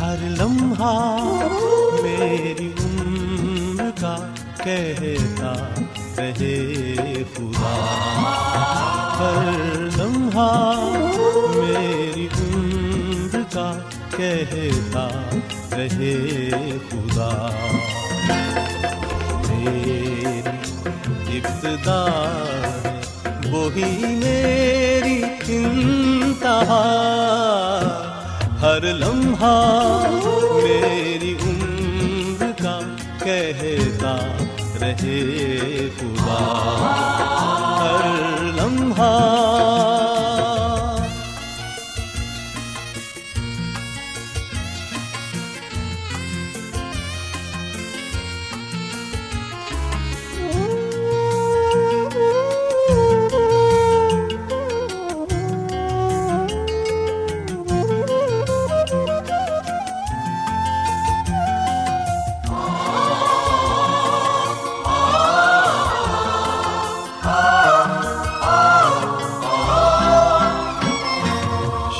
ہر لمحہ میری عمر کا کہتا رہے خدا، ہر لمحہ میری عمر کا کہتا رہے خدا، میری ابتدا وہی میری انتہا، ہر لمحہ میری عمر کا کہتا رہے خدا، ہر لمحہ۔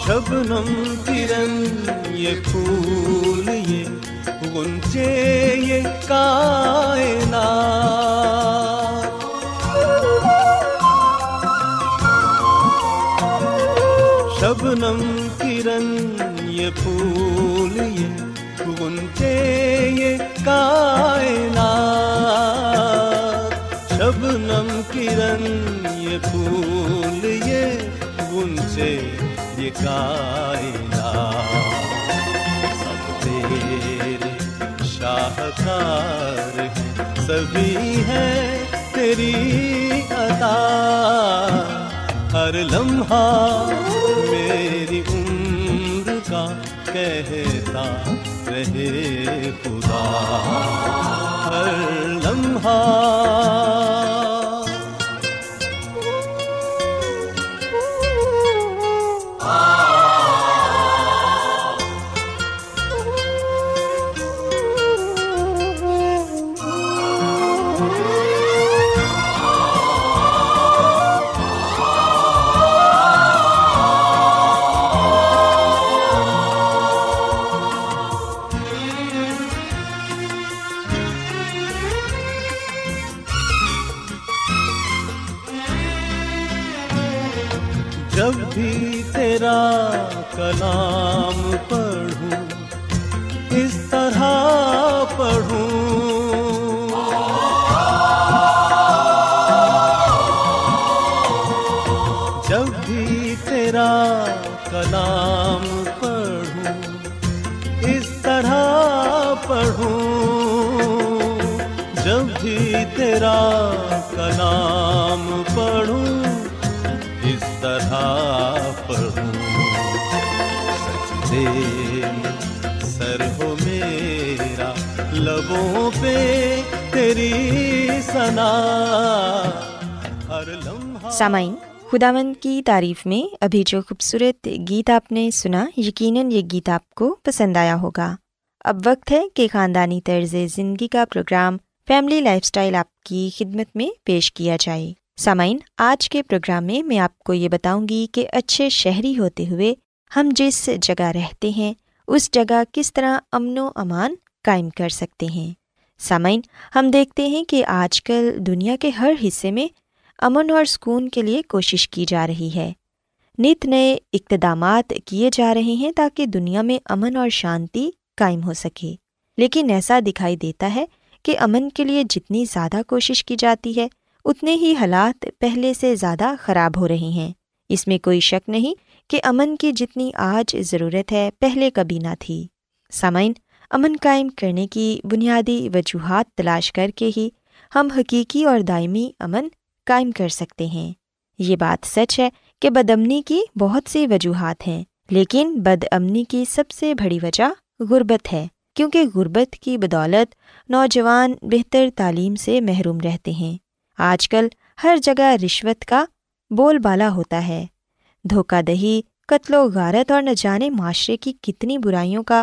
شبنم ترن یہ پھول، یہ غنچے یہ کائنات، شبنم ترن یہ پھول، یہ غنچے یہ کائنات، شبنم ترن یہ پھول، یہ غنچے یہ کائنات، سب تیرے شاہکار ہیں، سبھی ہیں تیری عطا، ہر لمحہ میری عمر کا کہتا رہے خدا، ہر لمحہ۔ جب بھی تیرا کلام پڑھوں، اس طرح پڑھوں، جب بھی تیرا کلام پڑھوں، اس طرح پڑھوں، جب بھی تیرا کلام پڑھوں، پڑھوں، سجدے میں سر ہو میرا، لبوں پہ تیری ثنا، ہر لمحہ۔ سامعین، خداوند کی تعریف میں ابھی جو خوبصورت گیت آپ نے سنا، یقیناً یہ گیت آپ کو پسند آیا ہوگا۔ اب وقت ہے کہ خاندانی طرز زندگی کا پروگرام فیملی لائف سٹائل آپ کی خدمت میں پیش کیا جائے۔ سامعین، آج کے پروگرام میں میں آپ کو یہ بتاؤں گی کہ اچھے شہری ہوتے ہوئے ہم جس جگہ رہتے ہیں اس جگہ کس طرح امن و امان قائم کر سکتے ہیں۔ سامعین، ہم دیکھتے ہیں کہ آج کل دنیا کے ہر حصے میں امن اور سکون کے لیے کوشش کی جا رہی ہے، نت نئے اقدامات کیے جا رہے ہیں تاکہ دنیا میں امن اور شانتی قائم ہو سکے، لیکن ایسا دکھائی دیتا ہے کہ امن کے لیے جتنی زیادہ کوشش کی جاتی ہے اتنے ہی حالات پہلے سے زیادہ خراب ہو رہے ہیں۔ اس میں کوئی شک نہیں کہ امن کی جتنی آج ضرورت ہے پہلے کبھی نہ تھی۔ سامعین، امن قائم کرنے کی بنیادی وجوہات تلاش کر کے ہی ہم حقیقی اور دائمی امن قائم کر سکتے ہیں۔ یہ بات سچ ہے کہ بدامنی کی بہت سی وجوہات ہیں، لیکن بدامنی کی سب سے بڑی وجہ غربت ہے، کیونکہ غربت کی بدولت نوجوان بہتر تعلیم سے محروم رہتے ہیں۔ آج کل ہر جگہ رشوت کا بول بالا ہوتا ہے، دھوکہ دہی، قتل و غارت اور نہ جانے معاشرے کی کتنی برائیوں کا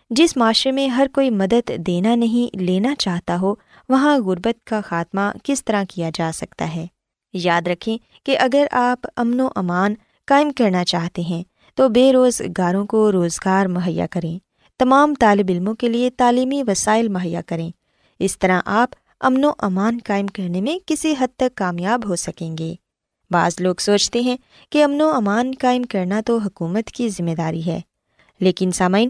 جس معاشرے میں ہر کوئی مدد دینا نہیں لینا چاہتا ہو، وہاں غربت کا خاتمہ کس طرح کیا جا سکتا ہے؟ یاد رکھیں کہ اگر آپ امن و امان قائم کرنا چاہتے ہیں تو بے روزگاروں کو روزگار مہیا کریں، تمام طالب علموں کے لیے تعلیمی وسائل مہیا کریں۔ اس طرح آپ امن و امان قائم کرنے میں کسی حد تک کامیاب ہو سکیں گے۔ بعض لوگ سوچتے ہیں کہ امن و امان قائم کرنا تو حکومت کی ذمہ داری ہے، لیکن سامعین،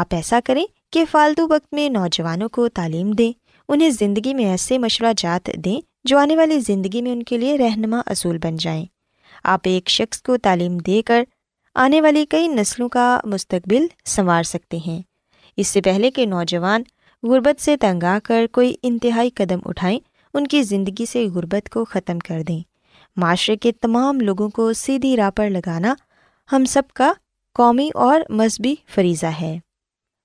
آپ ایسا کریں کہ فالتو وقت میں نوجوانوں کو تعلیم دیں، انہیں زندگی میں ایسے مشورہ جات دیں جو آنے والی زندگی میں ان کے لیے رہنما اصول بن جائیں۔ آپ ایک شخص کو تعلیم دے کر آنے والی کئی نسلوں کا مستقبل سنوار سکتے ہیں۔ اس سے پہلے کہ نوجوان غربت سے تنگ آ کر کوئی انتہائی قدم اٹھائیں، ان کی زندگی سے غربت کو ختم کر دیں۔ معاشرے کے تمام لوگوں کو سیدھی راہ پر لگانا ہم سب کا قومی اور مذہبی فریضہ ہے۔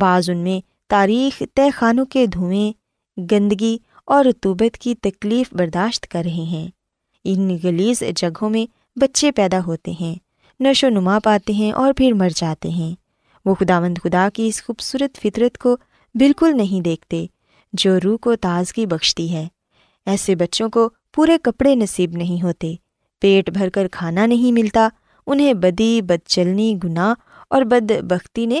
بعض ان میں تاریخ تہ خانوں کے دھوئیں، گندگی اور رطوبت کی تکلیف برداشت کر رہے ہیں۔ ان غلیظ جگہوں میں بچے پیدا ہوتے ہیں، نشو و نما پاتے ہیں اور پھر مر جاتے ہیں۔ وہ خداوند خدا کی اس خوبصورت فطرت کو بالکل نہیں دیکھتے جو روح کو تازگی بخشتی ہے۔ ایسے بچوں کو پورے کپڑے نصیب نہیں ہوتے، پیٹ بھر کر کھانا نہیں ملتا، انہیں بدی، بدچلنی، گناہ اور بدبختی نے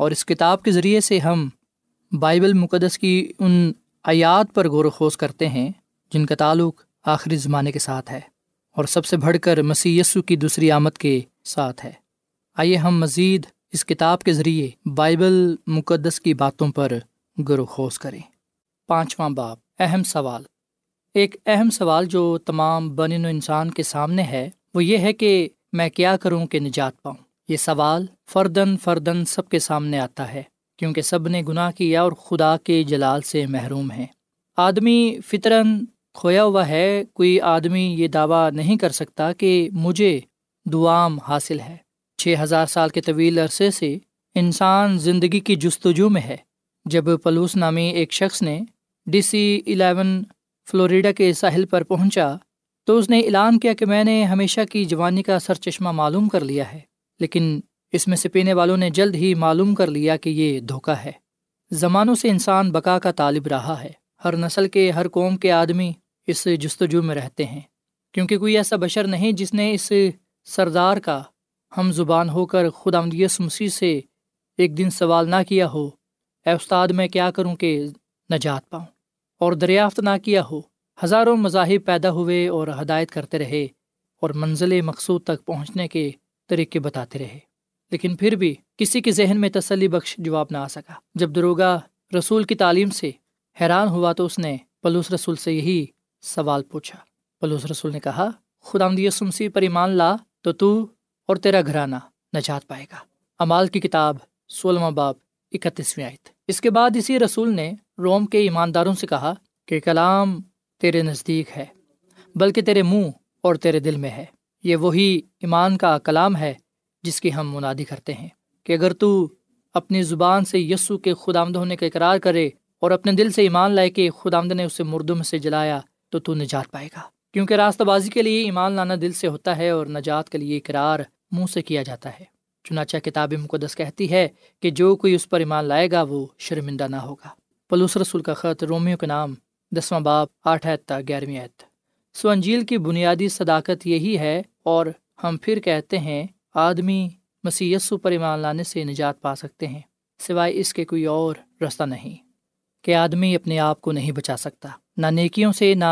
اور اس کتاب کے ذریعے سے ہم بائبل مقدس کی ان آیات پر غور و خوض کرتے ہیں جن کا تعلق آخری زمانے کے ساتھ ہے اور سب سے بڑھ کر مسیح یسوع کی دوسری آمد کے ساتھ ہے۔ آئیے ہم مزید اس کتاب کے ذریعے بائبل مقدس کی باتوں پر غور و خوض کریں۔ 5واں باب، اہم سوال۔ ایک اہم سوال جو تمام بنی نوع انسان کے سامنے ہے وہ یہ ہے کہ میں کیا کروں کہ نجات پاؤں۔ یہ سوال فردن سب کے سامنے آتا ہے کیونکہ سب نے گناہ کیا اور خدا کے جلال سے محروم ہیں۔ آدمی فطرن کھویا ہوا ہے، کوئی آدمی یہ دعویٰ نہیں کر سکتا کہ مجھے دوام حاصل ہے۔ 6000 سال کے طویل عرصے سے انسان زندگی کی جستجو میں ہے جب پلوس نامی ایک شخص نے DC-11 فلوریڈا کے ساحل پر پہنچا تو اس نے اعلان کیا کہ میں نے ہمیشہ کی جوانی کا سرچشمہ معلوم کر لیا ہے، لیکن اس میں سے پینے والوں نے جلد ہی معلوم کر لیا کہ یہ دھوکہ ہے۔ زمانوں سے انسان بقا کا طالب رہا ہے۔ ہر نسل کے، ہر قوم کے آدمی اس جستجو میں رہتے ہیں کیونکہ کوئی ایسا بشر نہیں جس نے اس سردار کا ہم زبان ہو کر خداوند یسوع مسیح سے ایک دن سوال نہ کیا ہو، اے استاد میں کیا کروں کہ نجات پاؤں، اور دریافت نہ کیا ہو۔ ہزاروں مذاہب پیدا ہوئے اور ہدایت کرتے رہے اور منزل مقصود تک پہنچنے کے طریقے بتاتے رہے، لیکن پھر بھی کسی کے ذہن میں تسلی بخش جواب نہ آ سکا۔ جب دروگا رسول کی تعلیم سے حیران ہوا تو اس نے پلوس رسول سے یہی سوال پوچھا۔ پلوس رسول نے کہا، خداوند یسوع مسیح پر ایمان لا تو اور تیرا گھرانہ نجات پائے گا۔ اعمال کی کتاب 16 باب 31 آیت۔ اس کے بعد اسی رسول نے روم کے ایمانداروں سے کہا کہ کلام تیرے نزدیک ہے بلکہ تیرے منہ اور تیرے دل میں ہے۔ یہ وہی ایمان کا کلام ہے جس کی ہم منادی کرتے ہیں کہ اگر تو اپنی زبان سے یسوع کے خداوند ہونے کا اقرار کرے اور اپنے دل سے ایمان لائے کہ خداوند نے اسے مردوں میں سے جلایا تو نجات پائے گا، کیونکہ راستہ بازی کے لیے ایمان لانا دل سے ہوتا ہے اور نجات کے لیے اقرار منہ سے کیا جاتا ہے۔ چنانچہ کتاب مقدس کہتی ہے کہ جو کوئی اس پر ایمان لائے گا وہ شرمندہ نہ ہوگا۔ پولس رسول کا خط رومیو کے نام 10 باب 8 آیت تا 11 آیت۔ سو انجیل کی بنیادی صداقت یہی ہے، اور ہم پھر کہتے ہیں آدمی مسیح یسوع پر ایمان لانے سے نجات پا سکتے ہیں، سوائے اس کے کوئی اور راستہ نہیں کہ آدمی اپنے آپ کو نہیں بچا سکتا، نہ نیکیوں سے، نہ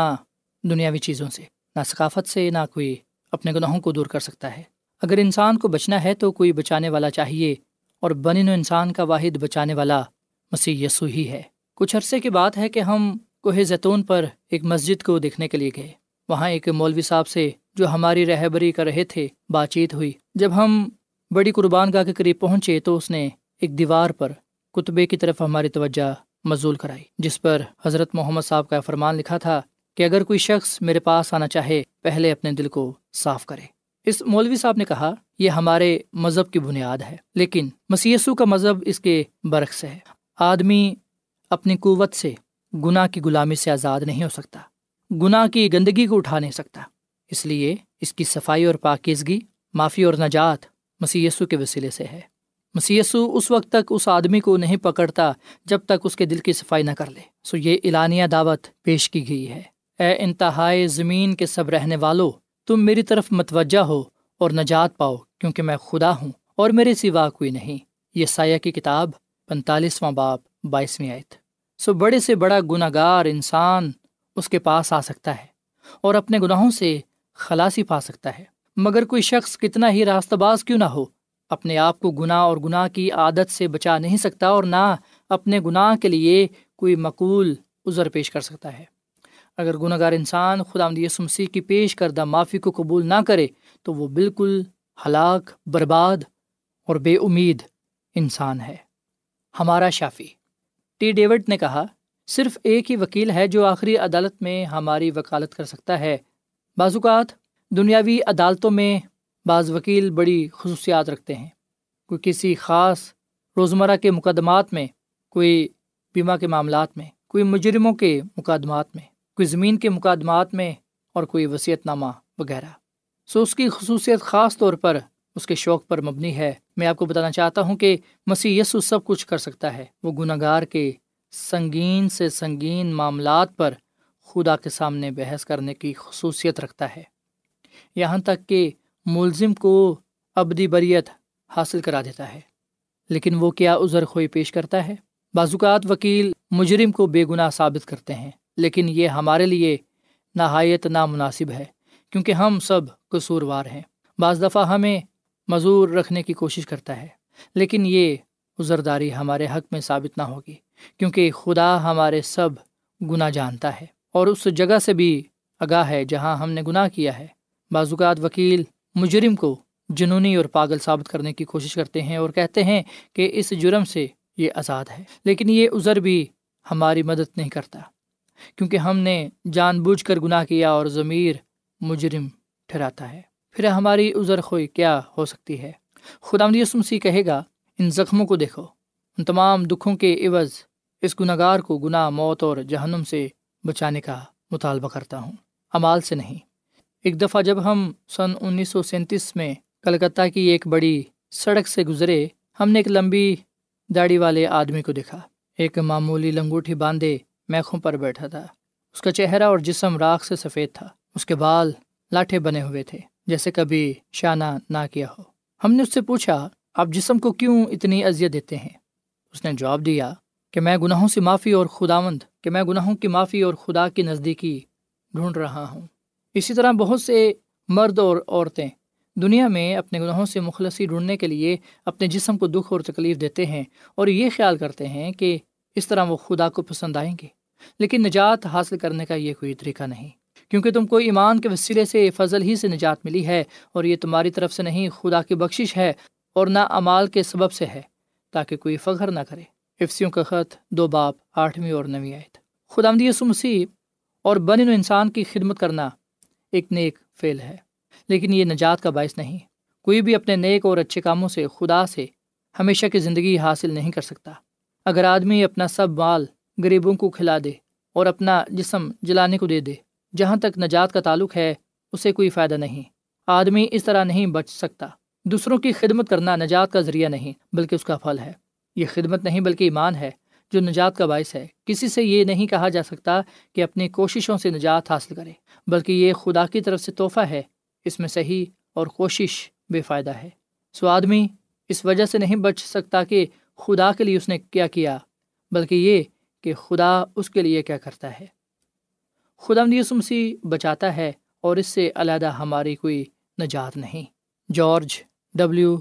دنیاوی چیزوں سے، نہ ثقافت سے، نہ کوئی اپنے گناہوں کو دور کر سکتا ہے۔ اگر انسان کو بچنا ہے تو کوئی بچانے والا چاہیے، اور بنی نوع انسان کا واحد بچانے والا مسیح یسوع ہی ہے۔ کچھ عرصے کی بات ہے کہ ہم کوہ زیتون پر ایک مسجد کو دیکھنے کے لیے گئے۔ وہاں ایک مولوی صاحب سے جو ہماری رہبری کر رہے تھے بات چیت ہوئی۔ جب ہم بڑی قربان گاہ کے قریب پہنچے تو اس نے ایک دیوار پر کتبے کی طرف ہماری توجہ مبذول کرائی، جس پر حضرت محمد صاحب کا فرمان لکھا تھا کہ اگر کوئی شخص میرے پاس آنا چاہے پہلے اپنے دل کو صاف کرے۔ اس مولوی صاحب نے کہا یہ ہمارے مذہب کی بنیاد ہے، لیکن مسیح یسوع کا مذہب اس کے برعکس ہے۔ آدمی اپنی قوت سے گناہ کی غلامی سے آزاد نہیں ہو سکتا، گناہ کی گندگی کو اٹھا نہیں سکتا، اس لیے اس کی صفائی اور پاکیزگی، معافی اور نجات مسیح یسوع کے وسیلے سے ہے۔ مسیح یسوع اس وقت تک اس آدمی کو نہیں پکڑتا جب تک اس کے دل کی صفائی نہ کر لے۔ سو یہ اعلانیہ دعوت پیش کی گئی ہے، اے انتہائے زمین کے سب رہنے والو، تم میری طرف متوجہ ہو اور نجات پاؤ، کیونکہ میں خدا ہوں اور میرے سوا کوئی نہیں۔ یسعیاہ کی کتاب 45واں باب 22ویں آیت۔ سو بڑے سے بڑا گناہ گار انسان اس کے پاس آ سکتا ہے اور اپنے گناہوں سے خلاصی پا سکتا ہے، مگر کوئی شخص کتنا ہی راستہ باز کیوں نہ ہو، اپنے آپ کو گناہ اور گناہ کی عادت سے بچا نہیں سکتا، اور نہ اپنے گناہ کے لیے کوئی معقول عذر پیش کر سکتا ہے۔ اگر گناہ گار انسان خداوند یسوع مسیح کی پیش کردہ معافی کو قبول نہ کرے تو وہ بالکل ہلاک، برباد اور بے امید انسان ہے۔ ہمارا شافی ٹی ڈیوڈ نے کہا، صرف ایک ہی وکیل ہے جو آخری عدالت میں ہماری وکالت کر سکتا ہے۔ بعض اوقات دنیاوی عدالتوں میں بعض وکیل بڑی خصوصیات رکھتے ہیں، کوئی کسی خاص روزمرہ کے مقدمات میں، کوئی بیمہ کے معاملات میں، کوئی مجرموں کے مقدمات میں، کوئی زمین کے مقدمات میں، اور کوئی وصیت نامہ وغیرہ۔ سو اس کی خصوصیت خاص طور پر اس کے شوق پر مبنی ہے۔ میں آپ کو بتانا چاہتا ہوں کہ مسیح یسوع سب کچھ کر سکتا ہے۔ وہ گناہ گار کے سنگین سے سنگین معاملات پر خدا کے سامنے بحث کرنے کی خصوصیت رکھتا ہے، یہاں تک کہ ملزم کو ابدی بریت حاصل کرا دیتا ہے۔ لیکن وہ کیا عذر خوئی پیش کرتا ہے؟ بعض اوقات وکیل مجرم کو بے گناہ ثابت کرتے ہیں، لیکن یہ ہمارے لیے نہایت نامناسب ہے، کیونکہ ہم سب قصوروار ہیں۔ بعض دفعہ ہمیں معذور رکھنے کی کوشش کرتا ہے، لیکن یہ عذرداری ہمارے حق میں ثابت نہ ہوگی، کیونکہ خدا ہمارے سب گناہ جانتا ہے اور اس جگہ سے بھی آگاہ ہے جہاں ہم نے گناہ کیا ہے۔ بعض اوقات وکیل مجرم کو جنونی اور پاگل ثابت کرنے کی کوشش کرتے ہیں اور کہتے ہیں کہ اس جرم سے یہ آزاد ہے، لیکن یہ عذر بھی ہماری مدد نہیں کرتا، کیونکہ ہم نے جان بوجھ کر گناہ کیا اور ضمیر مجرم ٹھہراتا ہے۔ پھر ہماری عذر خوئی کیا ہو سکتی ہے؟ خداوند یسوع مسیح کہے گا، ان زخموں کو دیکھو، ان تمام دکھوں کے عوض اس گناہ گار کو گناہ، موت اور جہنم سے بچانے کا مطالبہ کرتا ہوں، اعمال سے نہیں۔ ایک دفعہ جب ہم سن 1937 میں کلکتہ کی ایک بڑی سڑک سے گزرے، ہم نے ایک لمبی داڑھی والے آدمی کو دیکھا، ایک معمولی لنگوٹھی باندھے میخوں پر بیٹھا تھا۔ اس کا چہرہ اور جسم راکھ سے سفید تھا، اس کے بال لاٹھے بنے ہوئے تھے جیسے کبھی شانہ نہ کیا ہو۔ ہم نے اس سے پوچھا، آپ جسم کو کیوں اتنی اذیت دیتے ہیں؟ اس نے جواب دیا کہ میں گناہوں کی معافی اور خدا کی نزدیکی ڈھونڈ رہا ہوں۔ اسی طرح بہت سے مرد اور عورتیں دنیا میں اپنے گناہوں سے مخلصی ڈھونڈنے کے لیے اپنے جسم کو دکھ اور تکلیف دیتے ہیں، اور یہ خیال کرتے ہیں کہ اس طرح وہ خدا کو پسند آئیں گے، لیکن نجات حاصل کرنے کا یہ کوئی طریقہ نہیں، کیونکہ تم کو ایمان کے وسیلے سے، فضل ہی سے نجات ملی ہے، اور یہ تمہاری طرف سے نہیں، خدا کی بخشش ہے اور نہ اعمال کے سبب سے ہے، تاکہ کوئی فخر نہ کرے۔ افسیوں کا خط 2 باب 8ویں اور 9ویں آیت۔ خداوند یسوع مسیح اور بنی نوع انسان کی خدمت کرنا ایک نیک فعل ہے، لیکن یہ نجات کا باعث نہیں۔ کوئی بھی اپنے نیک اور اچھے کاموں سے خدا سے ہمیشہ کی زندگی حاصل نہیں کر سکتا۔ اگر آدمی اپنا سب مال غریبوں کو کھلا دے اور اپنا جسم جلانے کو دے دے، جہاں تک نجات کا تعلق ہے اسے کوئی فائدہ نہیں۔ آدمی اس طرح نہیں بچ سکتا۔ دوسروں کی خدمت کرنا نجات کا ذریعہ نہیں بلکہ اس کا پھل ہے۔ یہ خدمت نہیں بلکہ ایمان ہے جو نجات کا باعث ہے۔ کسی سے یہ نہیں کہا جا سکتا کہ اپنی کوششوں سے نجات حاصل کرے، بلکہ یہ خدا کی طرف سے تحفہ ہے۔ اس میں صحیح اور کوشش بے فائدہ ہے۔ سو آدمی اس وجہ سے نہیں بچ سکتا کہ خدا کے لیے اس نے کیا کیا، بلکہ یہ کہ خدا اس کے لیے کیا کرتا ہے۔ خداوند یسوع مسیح بچاتا ہے اور اس سے علیحدہ ہماری کوئی نجات نہیں۔ جارج ڈبلیو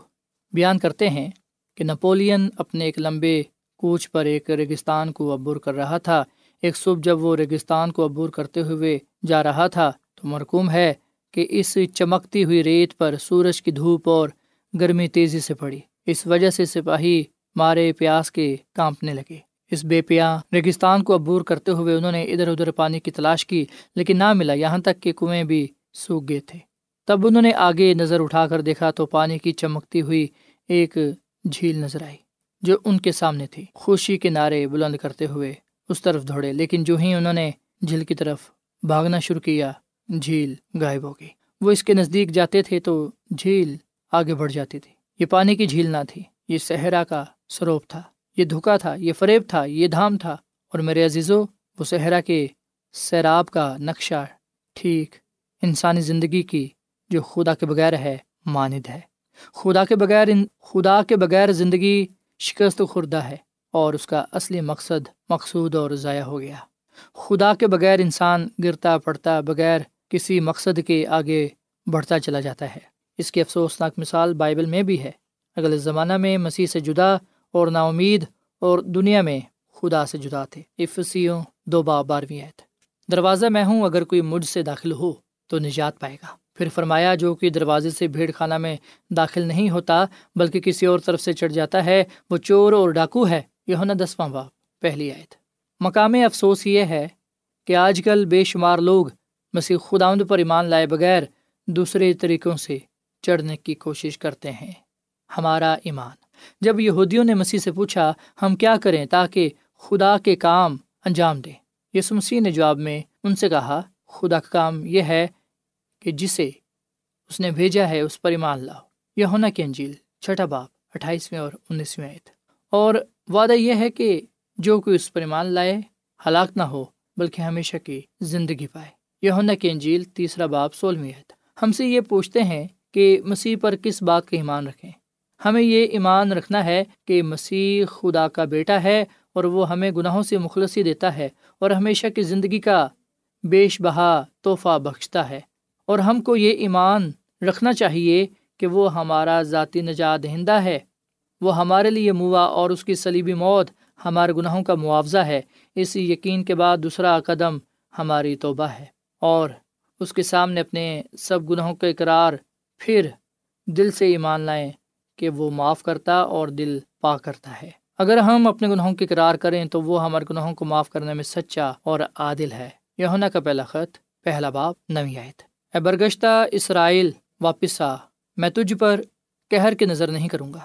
بیان کرتے ہیں کہ نپولین اپنے ایک لمبے کوچ پر ایک ریگستان کو عبور کر رہا تھا۔ ایک صبح جب وہ ریگستان کو عبور کرتے ہوئے جا رہا تھا تو مرقوم ہے کہ اس چمکتی ہوئی ریت پر سورج کی دھوپ اور گرمی تیزی سے پڑی۔ اس وجہ سے سپاہی مارے پیاس کے کانپنے لگے۔ اس بے پیا ریگستان کو عبور کرتے ہوئے انہوں نے ادھر ادھر پانی کی تلاش کی، لیکن نہ ملا، یہاں تک کہ کنویں بھی سوکھ گئے تھے۔ تب انہوں نے آگے نظر اٹھا کر دیکھا تو پانی کی چمکتی ہوئی ایک جھیل نظر آئی جو ان کے سامنے تھی۔ خوشی کے نعرے بلند کرتے ہوئے اس طرف دوڑے، لیکن جو ہی انہوں نے جھیل کی طرف بھاگنا شروع کیا، جھیل غائب ہو گئی۔ وہ اس کے نزدیک جاتے تھے تو جھیل آگے بڑھ جاتی تھی۔ یہ پانی کی جھیل نہ تھی، یہ صحرا کا سروپ تھا، یہ دھوکہ تھا، یہ فریب تھا، یہ دھام تھا۔ اور میرے عزیزو، وہ صحرا کے سیراب کا نقشہ ٹھیک انسانی زندگی کی جو خدا کے بغیر ہے ماند ہے۔ خدا کے بغیر زندگی شکست خوردہ ہے اور اس کا اصلی مقصود اور ضائع ہو گیا۔ خدا کے بغیر انسان گرتا پڑتا، بغیر کسی مقصد کے آگے بڑھتا چلا جاتا ہے۔ اس کی افسوسناک مثال بائبل میں بھی ہے۔ اگلے زمانہ میں مسیح سے جدا اور نا امید اور دنیا میں خدا سے جدا تھے۔ افسیوں 2:12۔ دروازہ میں ہوں، اگر کوئی مجھ سے داخل ہو تو نجات پائے گا۔ پھر فرمایا، جو کہ دروازے سے بھیڑ خانہ میں داخل نہیں ہوتا بلکہ کسی اور طرف سے چڑھ جاتا ہے، وہ چور اور ڈاکو ہے۔ یوحنا 10:1۔ مقام افسوس یہ ہے کہ آج کل بے شمار لوگ مسیح خداوند پر ایمان لائے بغیر دوسرے طریقوں سے چڑھنے کی کوشش کرتے ہیں۔ ہمارا ایمان، جب یہودیوں نے مسیح سے پوچھا ہم کیا کریں تاکہ خدا کے کام انجام دیں، یسوع مسیح نے جواب میں ان سے کہا، خدا کا کام یہ ہے کہ جسے اس نے بھیجا ہے اس پر ایمان لاؤ۔ یوحنا کی انجیل 6:28 اور 19۔ اور وعدہ یہ ہے کہ جو کوئی اس پر ایمان لائے ہلاک نہ ہو بلکہ ہمیشہ کی زندگی پائے۔ یوحنا کی انجیل 3:16۔ ہم سے یہ پوچھتے ہیں کہ مسیح پر کس بات کا ایمان رکھیں۔ ہمیں یہ ایمان رکھنا ہے کہ مسیح خدا کا بیٹا ہے اور وہ ہمیں گناہوں سے مخلصی دیتا ہے اور ہمیشہ کی زندگی کا بیش بہا تحفہ بخشتا ہے، اور ہم کو یہ ایمان رکھنا چاہیے کہ وہ ہمارا ذاتی نجات دہندہ ہے۔ وہ ہمارے لیے موا اور اس کی صلیبی موت ہمارے گناہوں کا معاوضہ ہے۔ اس یقین کے بعد دوسرا قدم ہماری توبہ ہے اور اس کے سامنے اپنے سب گناہوں کا اقرار، پھر دل سے ایمان لائیں کہ وہ معاف کرتا اور دل پاک کرتا ہے۔ اگر ہم اپنے گناہوں کی اقرار کریں تو وہ ہمارے گناہوں کو معاف کرنے میں سچا اور عادل ہے۔ یوحنا کا پہلا خط 1:9۔ اے برگشتہ اسرائیل، واپس آ، میں تجھ پر قہر کی نظر نہیں کروں گا،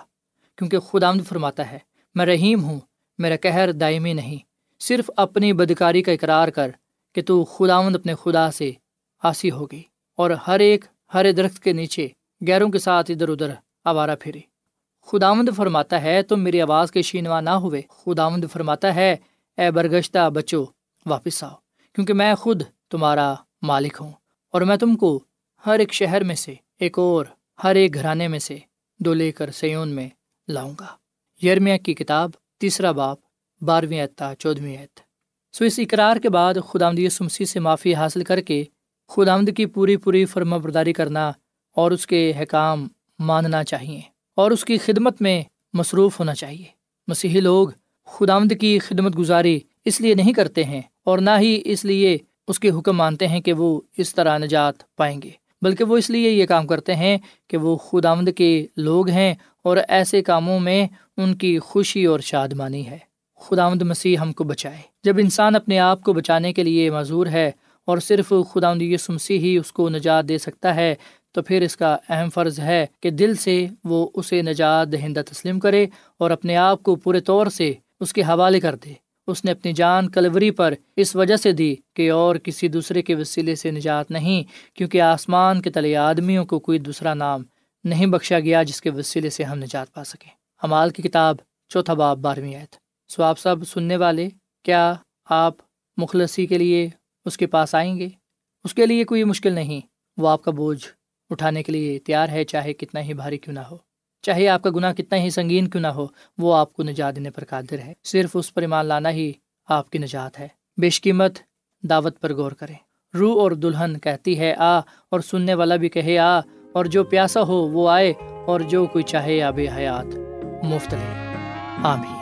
کیونکہ خداوند فرماتا ہے، میں رحیم ہوں، میرا قہر دائمی نہیں۔ صرف اپنی بدکاری کا اقرار کر کہ تو خداوند اپنے خدا سے عاصی ہوگی اور ہر ایک ہرے درخت کے نیچے غیروں کے ساتھ ادھر ادھر آوارہ پھرے۔ خداوند فرماتا ہے، تم میری آواز کے شینوا نہ ہوئے۔ خداوند فرماتا ہے، اے برگشتہ بچو، واپس آؤ، کیونکہ میں خود تمہارا مالک ہوں، اور میں تم کو ہر ایک شہر میں سے ایک اور ہر ایک گھرانے میں سے دو لے کر سیون میں لاؤں گا۔ یرمیہ کی کتاب 3:12 تا 14۔ سو اس اقرار کے بعد خداوند یسوع مسیح سے معافی حاصل کر کے خداوند کی پوری فرما برداری کرنا اور اس کے احکام ماننا چاہیے اور اس کی خدمت میں مصروف ہونا چاہیے۔ مسیحی لوگ خداوند کی خدمت گزاری اس لیے نہیں کرتے ہیں اور نہ ہی اس لیے اس کے حکم مانتے ہیں کہ وہ اس طرح نجات پائیں گے، بلکہ وہ اس لیے یہ کام کرتے ہیں کہ وہ خداوند کے لوگ ہیں اور ایسے کاموں میں ان کی خوشی اور شادمانی ہے۔ خداوند مسیح ہم کو بچائے۔ جب انسان اپنے آپ کو بچانے کے لیے معذور ہے اور صرف خداوند یسوع مسیح ہی اس کو نجات دے سکتا ہے، تو پھر اس کا اہم فرض ہے کہ دل سے وہ اسے نجات دہندہ تسلیم کرے اور اپنے آپ کو پورے طور سے اس کے حوالے کر دے۔ اس نے اپنی جان کلوری پر اس وجہ سے دی کہ اور کسی دوسرے کے وسیلے سے نجات نہیں، کیونکہ آسمان کے تلے آدمیوں کو کوئی دوسرا نام نہیں بخشا گیا جس کے وسیلے سے ہم نجات پا سکیں۔ اعمال کی کتاب 4 باب 12ویں آیت۔ سو آپ سب سننے والے، کیا آپ مخلصی کے لیے اس کے پاس آئیں گے؟ اس کے لیے کوئی مشکل نہیں، وہ آپ کا بوجھ اٹھانے کے لیے تیار ہے، چاہے کتنا ہی بھاری کیوں نہ ہو، چاہے آپ کا گناہ کتنا ہی سنگین کیوں نہ ہو، وہ آپ کو نجات دینے پر قادر ہے۔ صرف اس پر ایمان لانا ہی آپ کی نجات ہے۔ بیش قیمت دعوت پر غور کریں۔ روح اور دلہن کہتی ہے آ، اور سننے والا بھی کہے آ، اور جو پیاسا ہو وہ آئے، اور جو کوئی چاہے آب حیات مفت لے۔ آمین۔